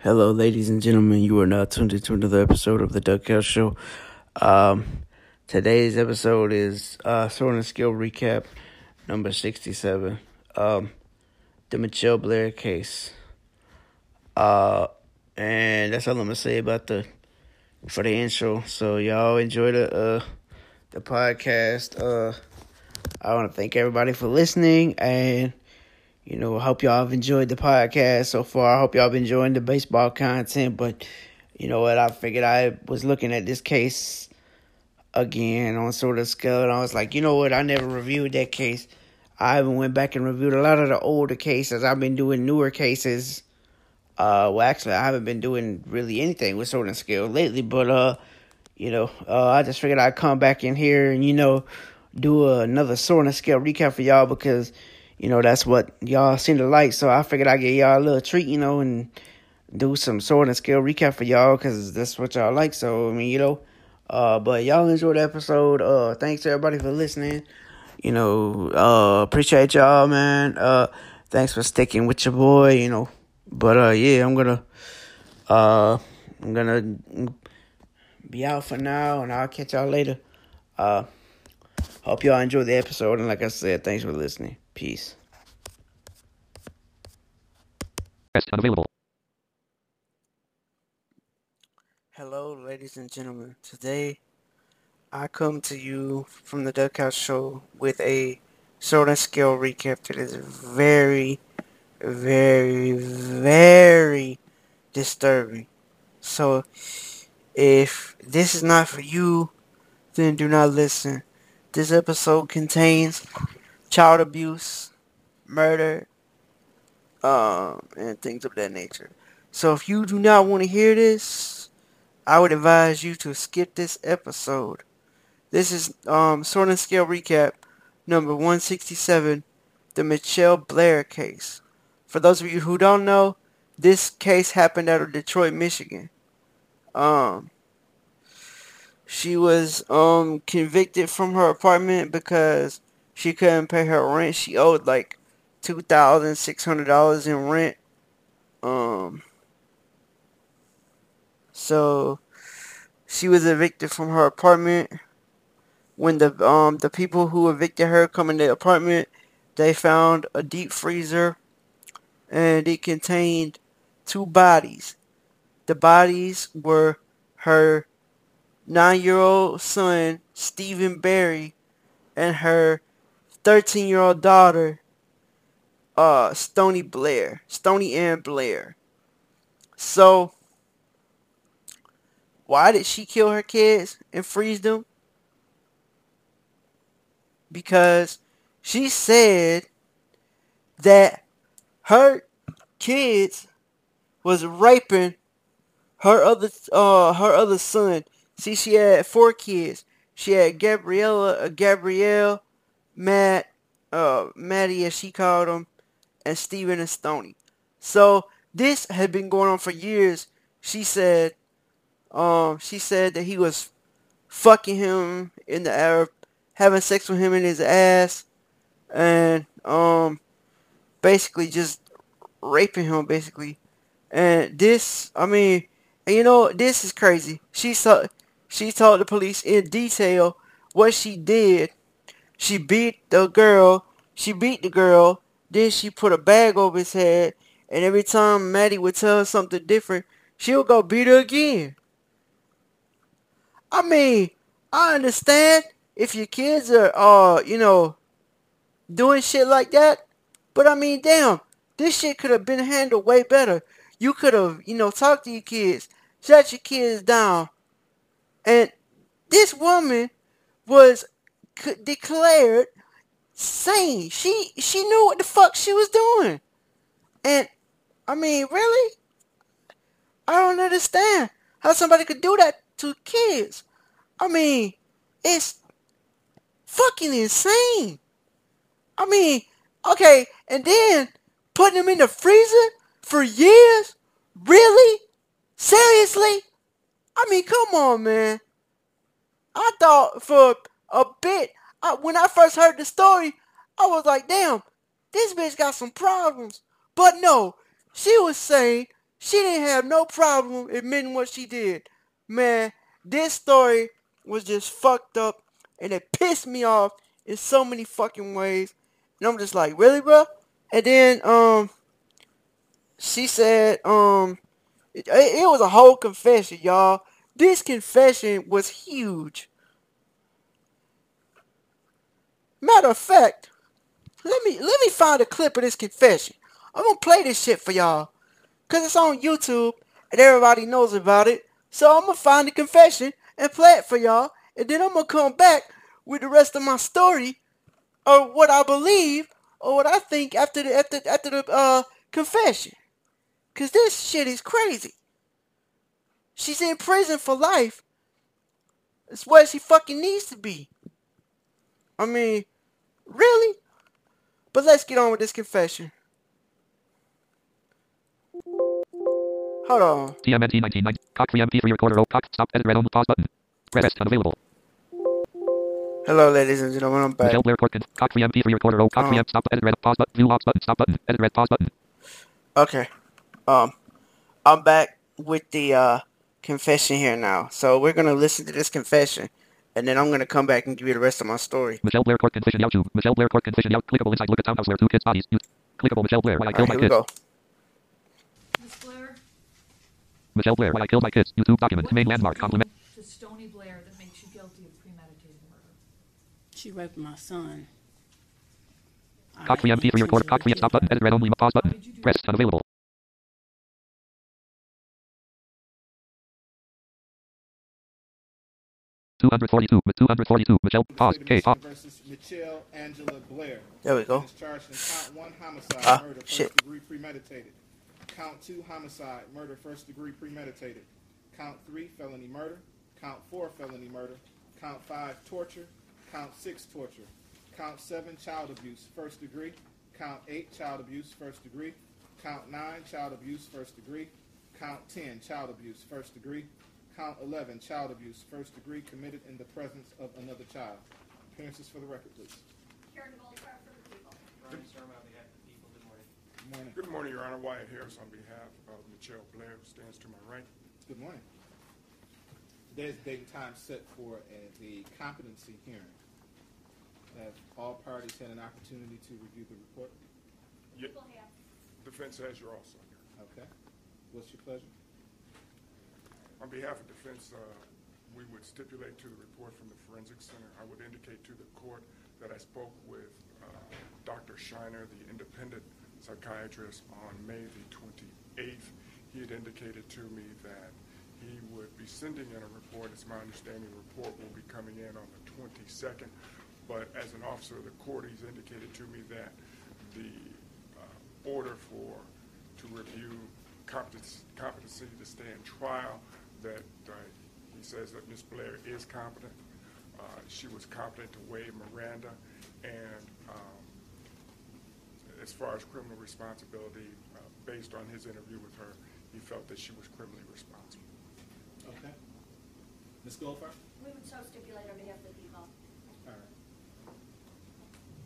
Hello, ladies and gentlemen. You are now tuned into another episode of the Duckhouse Show. Today's episode is Sword and Scale recap number 67. The Michelle Blair case. And that's all I'm gonna say about the intro. So y'all enjoy the podcast. I want to thank everybody for listening, and I hope y'all have enjoyed the podcast so far. I hope y'all have been enjoying the baseball content. But you know what? I figured I was looking at this case again on Sword and Scale, and I was like, you know what? I never reviewed that case. I even went back and reviewed a lot of the older cases. I've been doing newer cases. Well, actually, I haven't been doing really anything with Sword and Scale lately. But, I just figured I'd come back in here and, do another Sword and Scale recap for y'all because... that's what y'all seem to like. So I figured I'd give y'all a little treat, and do some Sword and Scale recap for y'all because that's what y'all like. So, but y'all enjoy the episode. Thanks, everybody, for listening. Appreciate y'all, man. Thanks for sticking with your boy, But, yeah, I'm going to be out for now, and I'll catch y'all later. Hope y'all enjoy the episode. And like I said, thanks for listening. Peace. Unavailable. Hello, ladies and gentlemen. Today, I come to you from the Duckhouse Show with a Sword and Scale recap that is very, very, very disturbing. So, if this is not for you, then do not listen. This episode contains... child abuse, murder, and things of that nature. So if you do not want to hear this, I would advise you to skip this episode. This is Sword and Scale recap number 167, the Michelle Blair case. For those of you who don't know, this case happened out of Detroit, Michigan. She was convicted from her apartment because she couldn't pay her rent. She owed like $2,600 in rent. So she was evicted from her apartment. When the people who evicted her come in the apartment, they found a deep freezer, and it contained two bodies. The bodies were her 9-year-old son, Stephen Berry, and her 13-year-old daughter, Stoni Ann Blair. So, why did she kill her kids and freeze them? Because she said that her kids was raping her other son. See, she had 4 kids. She had Gabrielle. Maddie, as she called him, and Steven and Stoni. So this had been going on for years. She said that he was fucking him in the air, having sex with him in his ass, and basically just raping him, basically. And this, this is crazy. She told the police in detail what she did. She beat the girl. Then she put a bag over his head. And every time Maddie would tell her something different, she would go beat her again. I understand if your kids are, doing shit like that. But, damn, this shit could have been handled way better. You could have, talked to your kids. Shut your kids down. And this woman was... declared sane. She knew what the fuck she was doing. And, really? I don't understand how somebody could do that to kids. It's fucking insane. Okay, and then putting them in the freezer for years? Really? Seriously? Come on, man. I thought for... a bit. When I first heard the story, I was like, damn, this bitch got some problems. But no, she was saying She didn't have no problem admitting what she did. Man, this story was just fucked up, and it pissed me off in so many fucking ways. And I'm just like, really, bro? And then, she said, it was a whole confession, y'all. This confession was huge. Matter of fact, let me find a clip of this confession. I'm gonna play this shit for y'all, cause it's on YouTube and everybody knows about it. So I'm gonna find the confession and play it for y'all, and then I'm gonna come back with the rest of my story, or what I believe, or what I think after the confession. Cause this shit is crazy. She's in prison for life. It's where she fucking needs to be. I mean, really? But let's get on with this confession. Hold on. TMNT 1990. Cox VMT 3 recorder. Cox stop edit red on the pause button. Rest unavailable. Hello, ladies and gentlemen. I'm back. Michelle Blair Corkins. Cox VMT 3 recorder. Cox VM stop edit red pause button. View logs button. Stop button. Edit red pause button. Okay. I'm back with the confession here now. So we're gonna listen to this confession, and then I'm gonna come back and give you the rest of my story. Michelle Blair Court confession YouTube. Michelle Blair Court confession out. Clickable inside look at townhouse where two kids' bodies. Clickable Michelle Blair. Why I killed my kids. Ms. Blair. Michelle Blair. Why I killed my kids. YouTube document. Main landmark. Compliment. To Stoni Blair that makes you guilty of premeditated murder. She raped my son. Cox VMT3 record. Cox VM stop button. Edit red only. Pause button. Press unavailable. Michelle, pause, K, off. Michelle Angela Blair. There we go. Ah, shit. Count 2, homicide, murder, first degree, premeditated. Count 3, felony murder. Count 4, felony murder. Count 5, torture. Count 6, torture. Count 7, child abuse, first degree. Count 8, child abuse, first degree. Count 9, child abuse, first degree. Count 10, child abuse, first degree. Count 11, child abuse, first degree, committed in the presence of another child. Appearances for the record, please. Karen Goldfarb for the people. Brian Sturm on behalf of the people. Good morning. Good morning. Good morning, Your Honor. Wyatt Harris on behalf of Michelle Blair, who stands to my right. Good morning. Today's date and time set for the competency hearing. Have all parties had an opportunity to review the report? Yeah. People have. Defense has, you're also here. Okay. What's your pleasure? On behalf of defense, we would stipulate to the report from the Forensic Center. I would indicate to the court that I spoke with Dr. Shiner, the independent psychiatrist, on May the 28th. He had indicated to me that he would be sending in a report. It's my understanding the report will be coming in on the 22nd. But as an officer of the court, he's indicated to me that the order to review competency to stand trial, that he says that Ms. Blair is competent. She was competent to waive Miranda, and as far as criminal responsibility, based on his interview with her, he felt that she was criminally responsible. Okay. Ms. Goldfarb? We would so stipulate on behalf of the people. All right.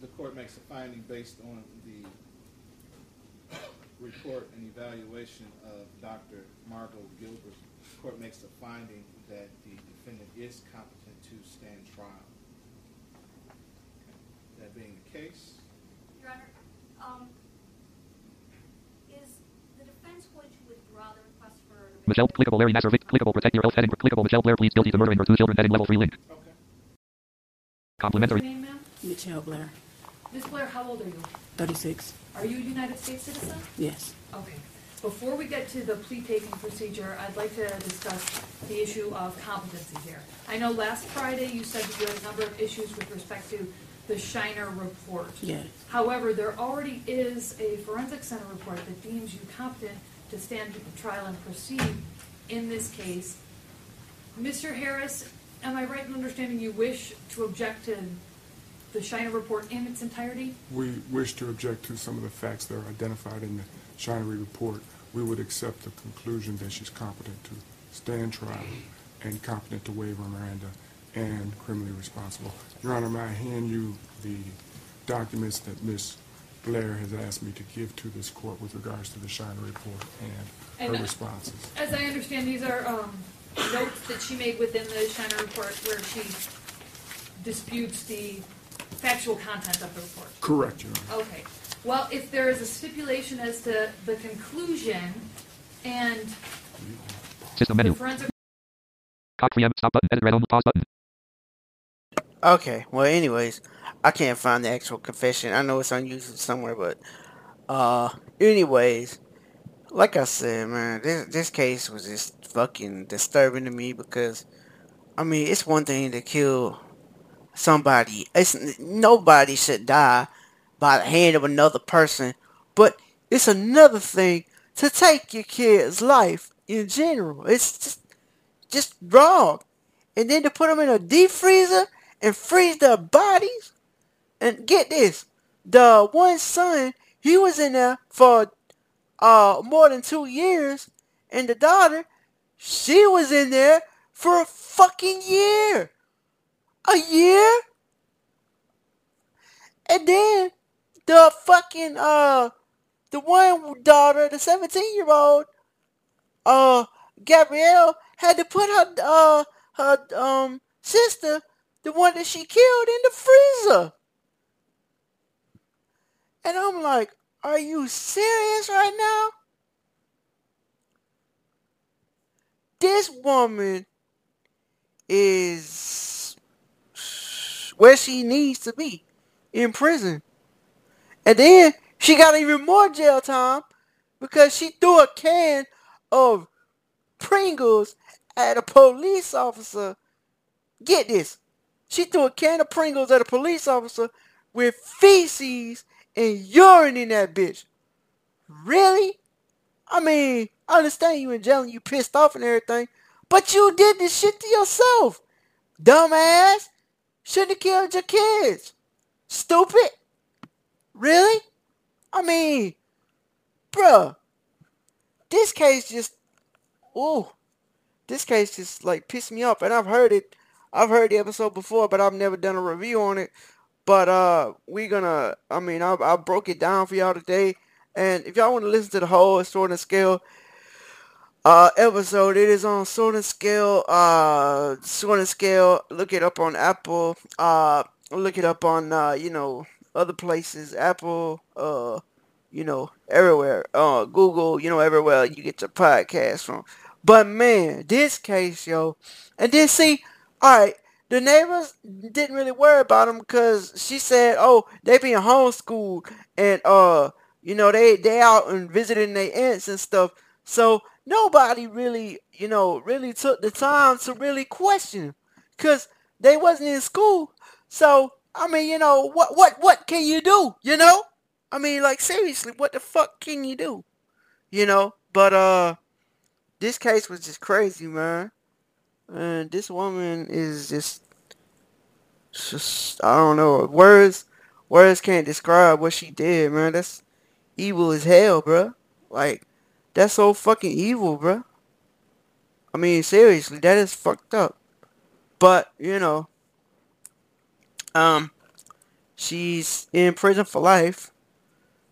The court makes a finding based on the report and evaluation of Dr. Margo Gilbert. The court makes a finding that the defendant is competent to stand trial. Okay. That being the case. Your Honor, is the defense going to withdraw the request for... Michelle, clickable Larry Nasser, clickable protect your health heading, clickable Michelle Blair, please guilty to murdering her two children heading level 3 link. Okay. Complimentary. What's your name, ma'am? Michelle Blair. Ms. Blair, how old are you? 36. Are you a United States citizen? Yes. Okay. Before we get to the plea-taking procedure, I'd like to discuss the issue of competency here. I know last Friday you said that you had a number of issues with respect to the Shiner report. Yes. However, there already is a Forensic Center report that deems you competent to stand trial and proceed in this case. Mr. Harris, am I right in understanding you wish to object to the Shiner report in its entirety? We wish to object to some of the facts that are identified in the Shiner report. We would accept the conclusion that she's competent to stand trial and competent to waive Miranda and criminally responsible. Your Honor, may I hand you the documents that Ms. Blair has asked me to give to this court with regards to the Shiner report and her responses. As I understand, these are notes that she made within the Shiner report where she disputes the factual content of the report. Correct, Your Honor. Okay. Well, if there is a stipulation as to the conclusion and system menu. Stop button, edit red on the pause button. Okay, well, anyways, I can't find the actual confession. I know it's on YouTube somewhere, but anyways, like I said, man, this case was just fucking disturbing to me because, I mean, it's one thing to kill somebody. Nobody should die by the hand of another person, but it's another thing to take your kid's life in general. It's just wrong. And then to put them in a deep freezer and freeze their bodies. And get this, the one son, he was in there for more than 2 years, and the daughter, she was in there for a fucking year. A year? And then the fucking the one daughter, the 17-year-old, Gabrielle, had to put her her sister, the one that she killed, in the freezer. And I'm like, are you serious right now? This woman is where she needs to be, in prison. And then she got even more jail time because she threw a can of Pringles at a police officer. Get this. She threw a can of Pringles at a police officer with feces and urine in that bitch. Really? I mean, I understand you in jail and you pissed off and everything, but you did this shit to yourself. Dumbass. Shouldn't have killed your kids. Stupid. Really? I mean, bruh. This case just like pissed me off, and I've heard the episode before, but I've never done a review on it. But I broke it down for y'all today, and if y'all want to listen to the whole Sword and Scale episode, it is on Sword and Scale. Look it up on Apple. Look it up on other places, Apple. Everywhere. Google. Everywhere you get your podcast from. But man, this case, yo, and then see, alright, the neighbors didn't really worry about them because she said, oh, they being homeschooled and, they out and visiting their aunts and stuff. So nobody really, really took the time to really question because they wasn't in school. So, I mean, what can you do, I mean, like, seriously, what the fuck can you do, But, this case was just crazy, man. And this woman is just I don't know. Words can't describe what she did, man. That's evil as hell, bro. Like, that's so fucking evil, bro. I mean, seriously, that is fucked up. But, she's in prison for life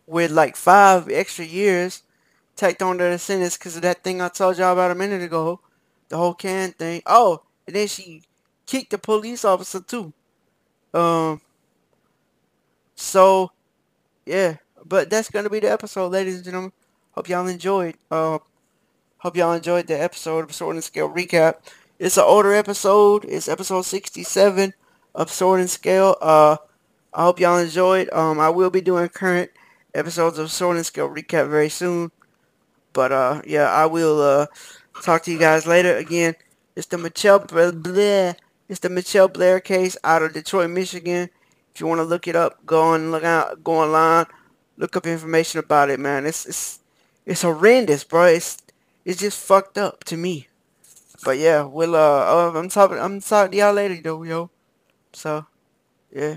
with like 5 extra years tacked onto the sentence because of that thing I told y'all about a minute ago. The whole can thing. Oh, and then she kicked the police officer too. So, yeah. But that's going to be the episode, ladies and gentlemen. Hope y'all enjoyed. Hope y'all enjoyed the episode of Sword and Scale Recap. It's an older episode. It's episode 67 of Sword and Scale. I hope y'all enjoyed. I will be doing current episodes of Sword and Scale Recap very soon. But, yeah, I will, talk to you guys later. Again, it's the Michelle Blair. It's the Michelle Blair case out of Detroit, Michigan. If you want to look it up, go online, look up information about it, man. It's horrendous, bro. It's just fucked up to me. But yeah, we'll, I'm talking to y'all later, though, yo. So, yeah.